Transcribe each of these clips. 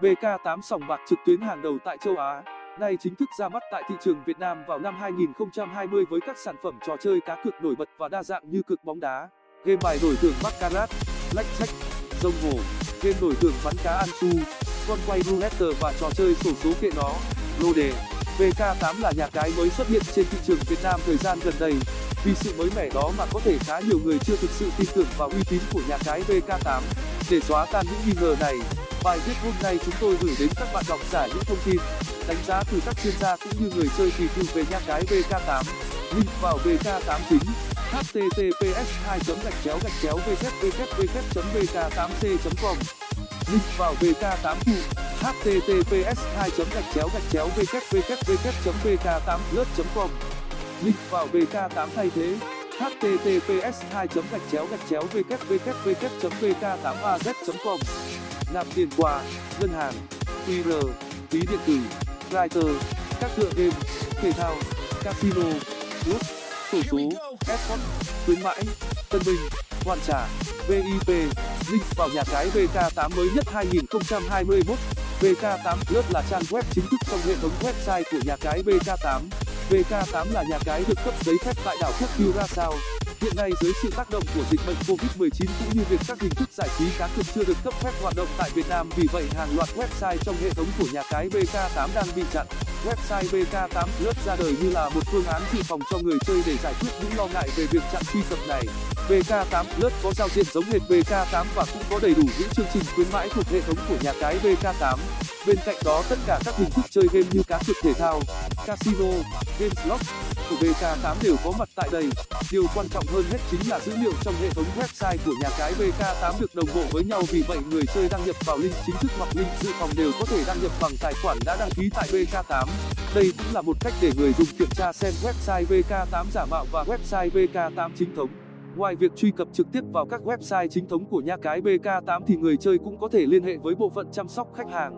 VK8 sòng bạc trực tuyến hàng đầu tại châu Á, nay chính thức ra mắt tại thị trường Việt Nam vào năm 2020 với các sản phẩm trò chơi cá cược nổi bật và đa dạng như cược bóng đá, game bài đổi thưởng baccarat, blackjack, rồng hổ, game đổi thưởng bắn cá ăn xu, con quay roulette và trò chơi xổ số kệ nó, lô đề. VK8 là nhà cái mới xuất hiện trên thị trường Việt Nam thời gian gần đây. Vì sự mới mẻ đó mà có thể khá nhiều người chưa thực sự tin tưởng vào uy tín của nhà cái VK8. Để xóa tan những nghi ngờ này, bài viết hôm nay chúng tôi gửi đến các bạn độc giả những thông tin, đánh giá từ các chuyên gia cũng như người chơi review về nhà cái VK8. Link vào VK8 chính https://www.vk8c.com. Link vào VK8 phụ https://www.vk8plus.com. Link vào VK8 thay thế https://www.vk8az.com. Làm tiền quà, ngân hàng, QR, ví điện tử, writer, các tựa game, thể thao, casino, slot, xổ số, esports, khuyến mãi, Tân Bình, hoàn trả, VIP. Link vào nhà cái VK8 mới nhất 2021. VK8 Plus là trang web chính thức trong hệ thống website của nhà cái VK8. VK8 là nhà cái được cấp giấy phép tại đảo quốc Curaçao. Hiện nay dưới sự tác động của dịch bệnh Covid-19 cũng như việc các hình thức giải trí cá cược chưa được cấp phép hoạt động tại Việt Nam, vì vậy hàng loạt website trong hệ thống của nhà cái VK8 đang bị chặn. Website VK8 Plus ra đời như là một phương án dự phòng cho người chơi để giải quyết những lo ngại về việc chặn truy cập này. VK8 Plus có giao diện giống hệt VK8 và cũng có đầy đủ những chương trình khuyến mãi thuộc hệ thống của nhà cái VK8. Bên cạnh đó, tất cả các hình thức chơi game như cá cược thể thao, casino, game slot của VK8 đều có mặt tại đây. Điều quan trọng hơn hết chính là dữ liệu trong hệ thống website của nhà cái VK8 được đồng bộ với nhau, vì vậy người chơi đăng nhập vào link chính thức hoặc link dự phòng đều có thể đăng nhập bằng tài khoản đã đăng ký tại VK8. Đây cũng là một cách để người dùng kiểm tra xem website VK8 giả mạo và website VK8 chính thống. Ngoài việc truy cập trực tiếp vào các website chính thống của nhà cái VK8 thì người chơi cũng có thể liên hệ với bộ phận chăm sóc khách hàng.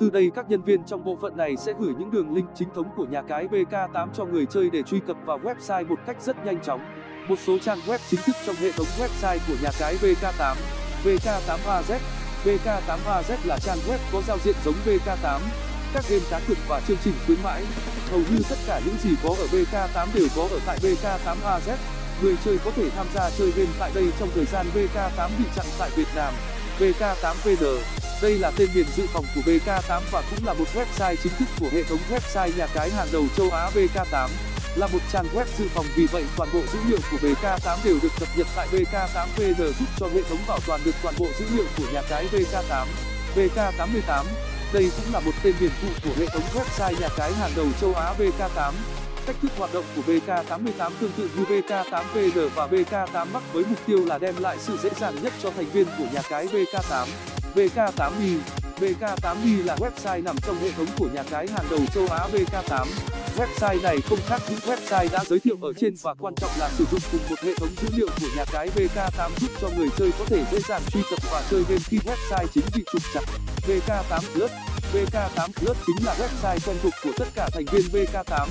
Từ đây các nhân viên trong bộ phận này sẽ gửi những đường link chính thống của nhà cái VK8 cho người chơi để truy cập vào website một cách rất nhanh chóng. Một số trang web chính thức trong hệ thống website của nhà cái VK8. VK8AZ. VK8AZ là trang web có giao diện giống VK8. Các game cá cược và chương trình khuyến mãi, hầu như tất cả những gì có ở VK8 đều có ở tại VK8AZ. Người chơi có thể tham gia chơi game tại đây trong thời gian VK8 bị chặn tại Việt Nam. VK8VN. Đây là tên miền dự phòng của VK8 và cũng là một website chính thức của hệ thống website nhà cái hàng đầu châu Á. VK8 là một trang web dự phòng, vì vậy toàn bộ dữ liệu của VK8 đều được cập nhật tại VK8VN, giúp cho hệ thống bảo toàn được toàn bộ dữ liệu của nhà cái VK8. VK818. Đây cũng là một tên miền phụ của hệ thống website nhà cái hàng đầu châu Á VK8. Cách thức hoạt động của VK818 tương tự như VK8VN và VK8Max, với mục tiêu là đem lại sự dễ dàng nhất cho thành viên của nhà cái VK8. VK8i. VK8i là website nằm trong hệ thống của nhà cái hàng đầu châu Á VK8. Website này không khác những website đã giới thiệu ở trên, và quan trọng là sử dụng cùng một hệ thống dữ liệu của nhà cái VK8 giúp cho người chơi có thể dễ dàng truy cập và chơi game khi website chính bị trục chặt. VK8 Plus. VK8 Plus chính là website quen thuộc của tất cả thành viên VK8.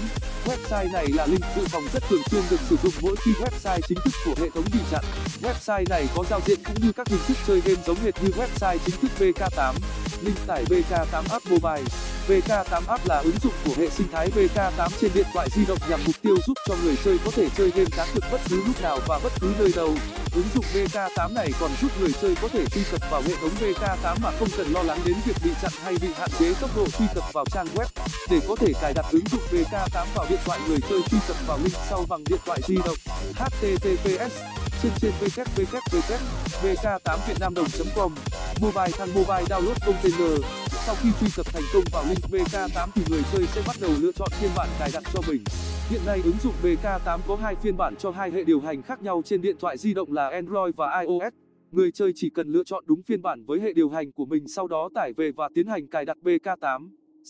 Website này là link dự phòng rất thường xuyên được sử dụng mỗi khi website chính thức của hệ thống bị chặn. Website này có giao diện cũng như các hình thức chơi game giống hệt như website chính thức VK8. Link tải VK8 App Mobile. VK8 App là ứng dụng của hệ sinh thái VK8 trên điện thoại di động, nhằm mục tiêu giúp cho người chơi có thể chơi game cá cược bất cứ lúc nào và bất cứ nơi đâu. Ứng dụng VK8 này còn giúp người chơi có thể truy cập vào hệ thống VK8 mà không cần lo lắng đến việc bị chặn hay bị hạn chế tốc độ truy cập vào trang web. Để có thể cài đặt ứng dụng VK8 vào điện thoại, người chơi truy cập vào link sau bằng điện thoại di động. https://www.vk8vietnamdong.com. Mobile thăng mobile download container. Sau khi truy cập thành công vào link VK8 thì người chơi sẽ bắt đầu lựa chọn phiên bản cài đặt cho mình. Hiện nay ứng dụng VK8 có 2 phiên bản cho 2 hệ điều hành khác nhau trên điện thoại di động là Android và iOS. Người chơi chỉ cần lựa chọn đúng phiên bản với hệ điều hành của mình, sau đó tải về và tiến hành cài đặt VK8.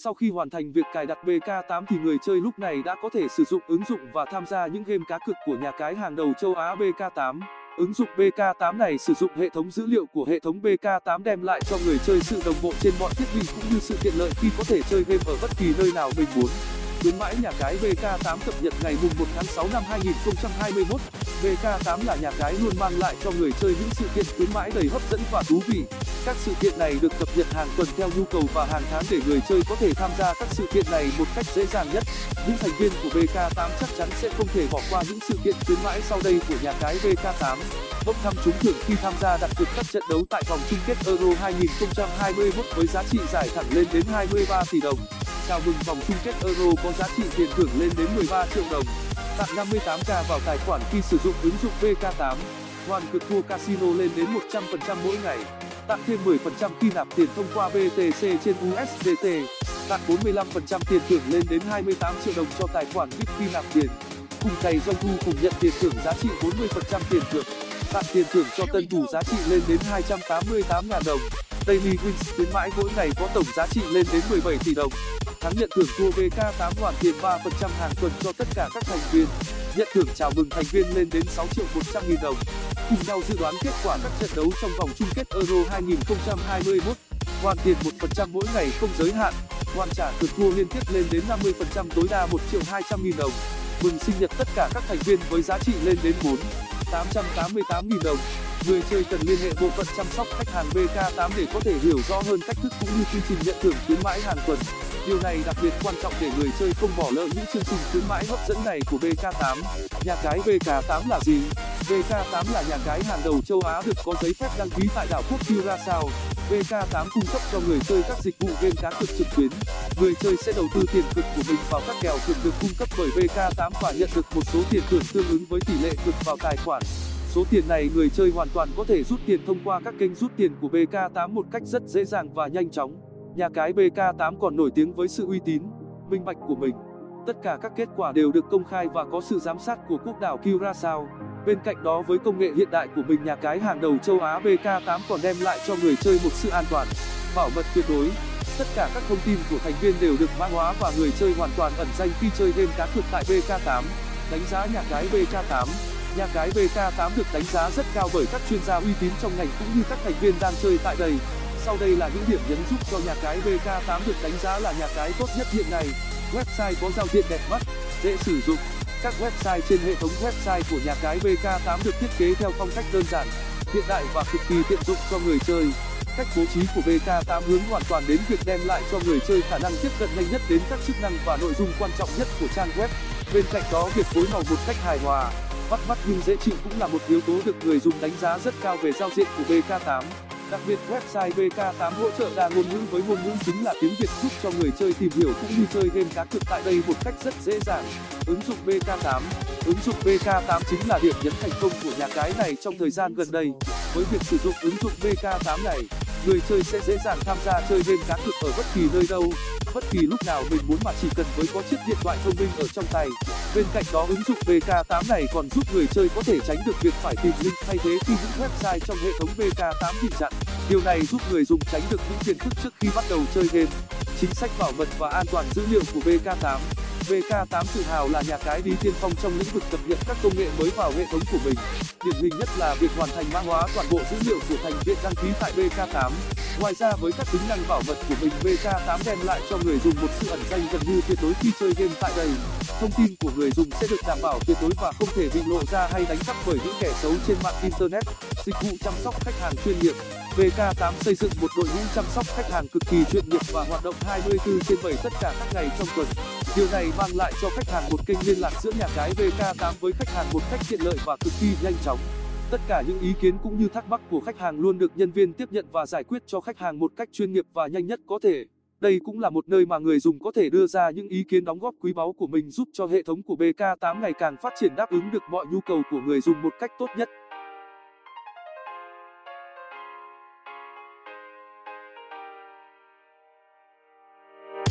Sau khi hoàn thành việc cài đặt VK8 thì người chơi lúc này đã có thể sử dụng ứng dụng và tham gia những game cá cược của nhà cái hàng đầu châu Á VK8. Ứng dụng VK8 này sử dụng hệ thống dữ liệu của hệ thống VK8 đem lại cho người chơi sự đồng bộ trên mọi thiết bị cũng như sự tiện lợi khi có thể chơi game ở bất kỳ nơi nào mình muốn. khuyến mãi nhà cái VK8 cập nhật ngày 1 tháng 6 năm 2021. VK8 là nhà cái luôn mang lại cho người chơi những sự kiện khuyến mãi đầy hấp dẫn và thú vị. Các sự kiện này được cập nhật hàng tuần theo nhu cầu và hàng tháng để người chơi có thể tham gia các sự kiện này một cách dễ dàng nhất. Những thành viên của VK8 chắc chắn sẽ không thể bỏ qua những sự kiện khuyến mãi sau đây của nhà cái VK8. Bốc thăm trúng thưởng khi tham gia đặt cược các trận đấu tại vòng chung kết Euro 2021 với giá trị giải thưởng lên đến 23 tỷ đồng. Chào mừng vòng chung kết Euro có giá trị tiền thưởng lên đến 13 triệu đồng. Tặng 58k vào tài khoản khi sử dụng ứng dụng VK8. Hoàn cược thua casino lên đến 100% mỗi ngày. Tặng thêm 10% khi nạp tiền thông qua BTC trên USDT. Tặng 45% tiền thưởng lên đến 28 triệu đồng cho tài khoản VIP khi nạp tiền. Cùng ngày doanh thu cùng nhận tiền thưởng giá trị 40% tiền thưởng. Tặng tiền thưởng cho tân thủ giá trị lên đến 288.000 đồng. Daily Wins khuyến mãi mỗi ngày có tổng giá trị lên đến 17 tỷ đồng. Thắng nhận thưởng thua VK8 hoàn tiền 3% hàng tuần cho tất cả các thành viên. Nhận thưởng chào mừng thành viên lên đến 6.100.000 đồng. Cùng nhau dự đoán kết quả các trận đấu trong vòng chung kết Euro 2021. Hoàn tiền 1% mỗi ngày không giới hạn. Hoàn trả cược thua liên tiếp lên đến 50% tối đa 1.200.000 đồng. Mừng sinh nhật tất cả các thành viên với giá trị lên đến 4.888.000 đồng. Người chơi cần liên hệ bộ phận chăm sóc khách hàng VK8 để có thể hiểu rõ hơn cách thức cũng như quy trình nhận thưởng khuyến mãi hàng tuần. Điều này đặc biệt quan trọng để người chơi không bỏ lỡ những chương trình khuyến mãi hấp dẫn này của VK8. Nhà cái VK8 là gì? VK8 là nhà cái hàng đầu châu Á được có giấy phép đăng ký tại đảo quốc Curaçao. VK8 cung cấp cho người chơi các dịch vụ game cá cược trực tuyến. Người chơi sẽ đầu tư tiền cược của mình vào các kèo cược được cung cấp bởi VK8 và nhận được một số tiền thưởng tương ứng với tỷ lệ cược vào tài khoản. Số tiền này người chơi hoàn toàn có thể rút tiền thông qua các kênh rút tiền của VK8 một cách rất dễ dàng và nhanh chóng. Nhà cái VK8 còn nổi tiếng với sự uy tín, minh bạch của mình. Tất cả các kết quả đều được công khai và có sự giám sát của quốc đảo Curaçao. Bên cạnh đó, với công nghệ hiện đại của mình, nhà cái hàng đầu châu Á VK8 còn đem lại cho người chơi một sự an toàn, bảo mật tuyệt đối. Tất cả các thông tin của thành viên đều được mã hóa và người chơi hoàn toàn ẩn danh khi chơi game cá cược tại VK8. Đánh giá nhà cái VK8. Nhà cái VK8 được đánh giá rất cao bởi các chuyên gia uy tín trong ngành cũng như các thành viên đang chơi tại đây. Sau đây là những điểm nhấn giúp cho nhà cái VK8 được đánh giá là nhà cái tốt nhất hiện nay. Website có giao diện đẹp mắt, dễ sử dụng. Các website trên hệ thống website của nhà cái VK8 được thiết kế theo phong cách đơn giản, hiện đại và cực kỳ tiện dụng cho người chơi. Cách bố trí của VK8 hướng hoàn toàn đến việc đem lại cho người chơi khả năng tiếp cận nhanh nhất đến các chức năng và nội dung quan trọng nhất của trang web. Bên cạnh đó, việc phối màu một cách hài hòa, bắt mắt nhưng dễ chịu cũng là một yếu tố được người dùng đánh giá rất cao về giao diện của VK8. Đặc biệt, website VK8 hỗ trợ đa ngôn ngữ với ngôn ngữ chính là tiếng Việt, giúp cho người chơi tìm hiểu cũng như chơi game cá cược tại đây một cách rất dễ dàng. Ứng dụng VK8. Ứng dụng VK8 chính là điểm nhấn thành công của nhà cái này trong thời gian gần đây. Với việc sử dụng ứng dụng VK8 này, người chơi sẽ dễ dàng tham gia chơi game cá cược ở bất kỳ nơi đâu, bất kỳ lúc nào mình muốn mà chỉ cần với có chiếc điện thoại thông minh ở trong tay. Bên cạnh đó, ứng dụng VK8 này còn giúp người chơi có thể tránh được việc phải tìm link thay thế khi những website trong hệ thống VK8 bị chặn. Điều này giúp người dùng tránh được những phiền phức trước khi bắt đầu chơi game. Chính sách bảo mật và an toàn dữ liệu của VK8. VK8 tự hào là nhà cái đi tiên phong trong lĩnh vực cập nhật các công nghệ mới vào hệ thống của mình. Điển hình nhất là việc hoàn thành mã hóa toàn bộ dữ liệu của thành viên đăng ký tại VK8. Ngoài ra, với các tính năng bảo mật của mình, VK8 đem lại cho người dùng một sự ẩn danh gần như tuyệt đối khi chơi game tại đây. Thông tin của người dùng sẽ được đảm bảo tuyệt đối và không thể bị lộ ra hay đánh cắp bởi những kẻ xấu trên mạng Internet. Dịch vụ chăm sóc khách hàng chuyên nghiệp. VK8 xây dựng một đội ngũ chăm sóc khách hàng cực kỳ chuyên nghiệp và hoạt động 24/7 tất cả các ngày trong tuần. Điều này mang lại cho khách hàng một kênh liên lạc giữa nhà cái VK8 với khách hàng một cách tiện lợi và cực kỳ nhanh chóng. Tất cả những ý kiến cũng như thắc mắc của khách hàng luôn được nhân viên tiếp nhận và giải quyết cho khách hàng một cách chuyên nghiệp và nhanh nhất có thể. Đây cũng là một nơi mà người dùng có thể đưa ra những ý kiến đóng góp quý báu của mình, giúp cho hệ thống của VK8 ngày càng phát triển, đáp ứng được mọi nhu cầu của người dùng một cách tốt nhất.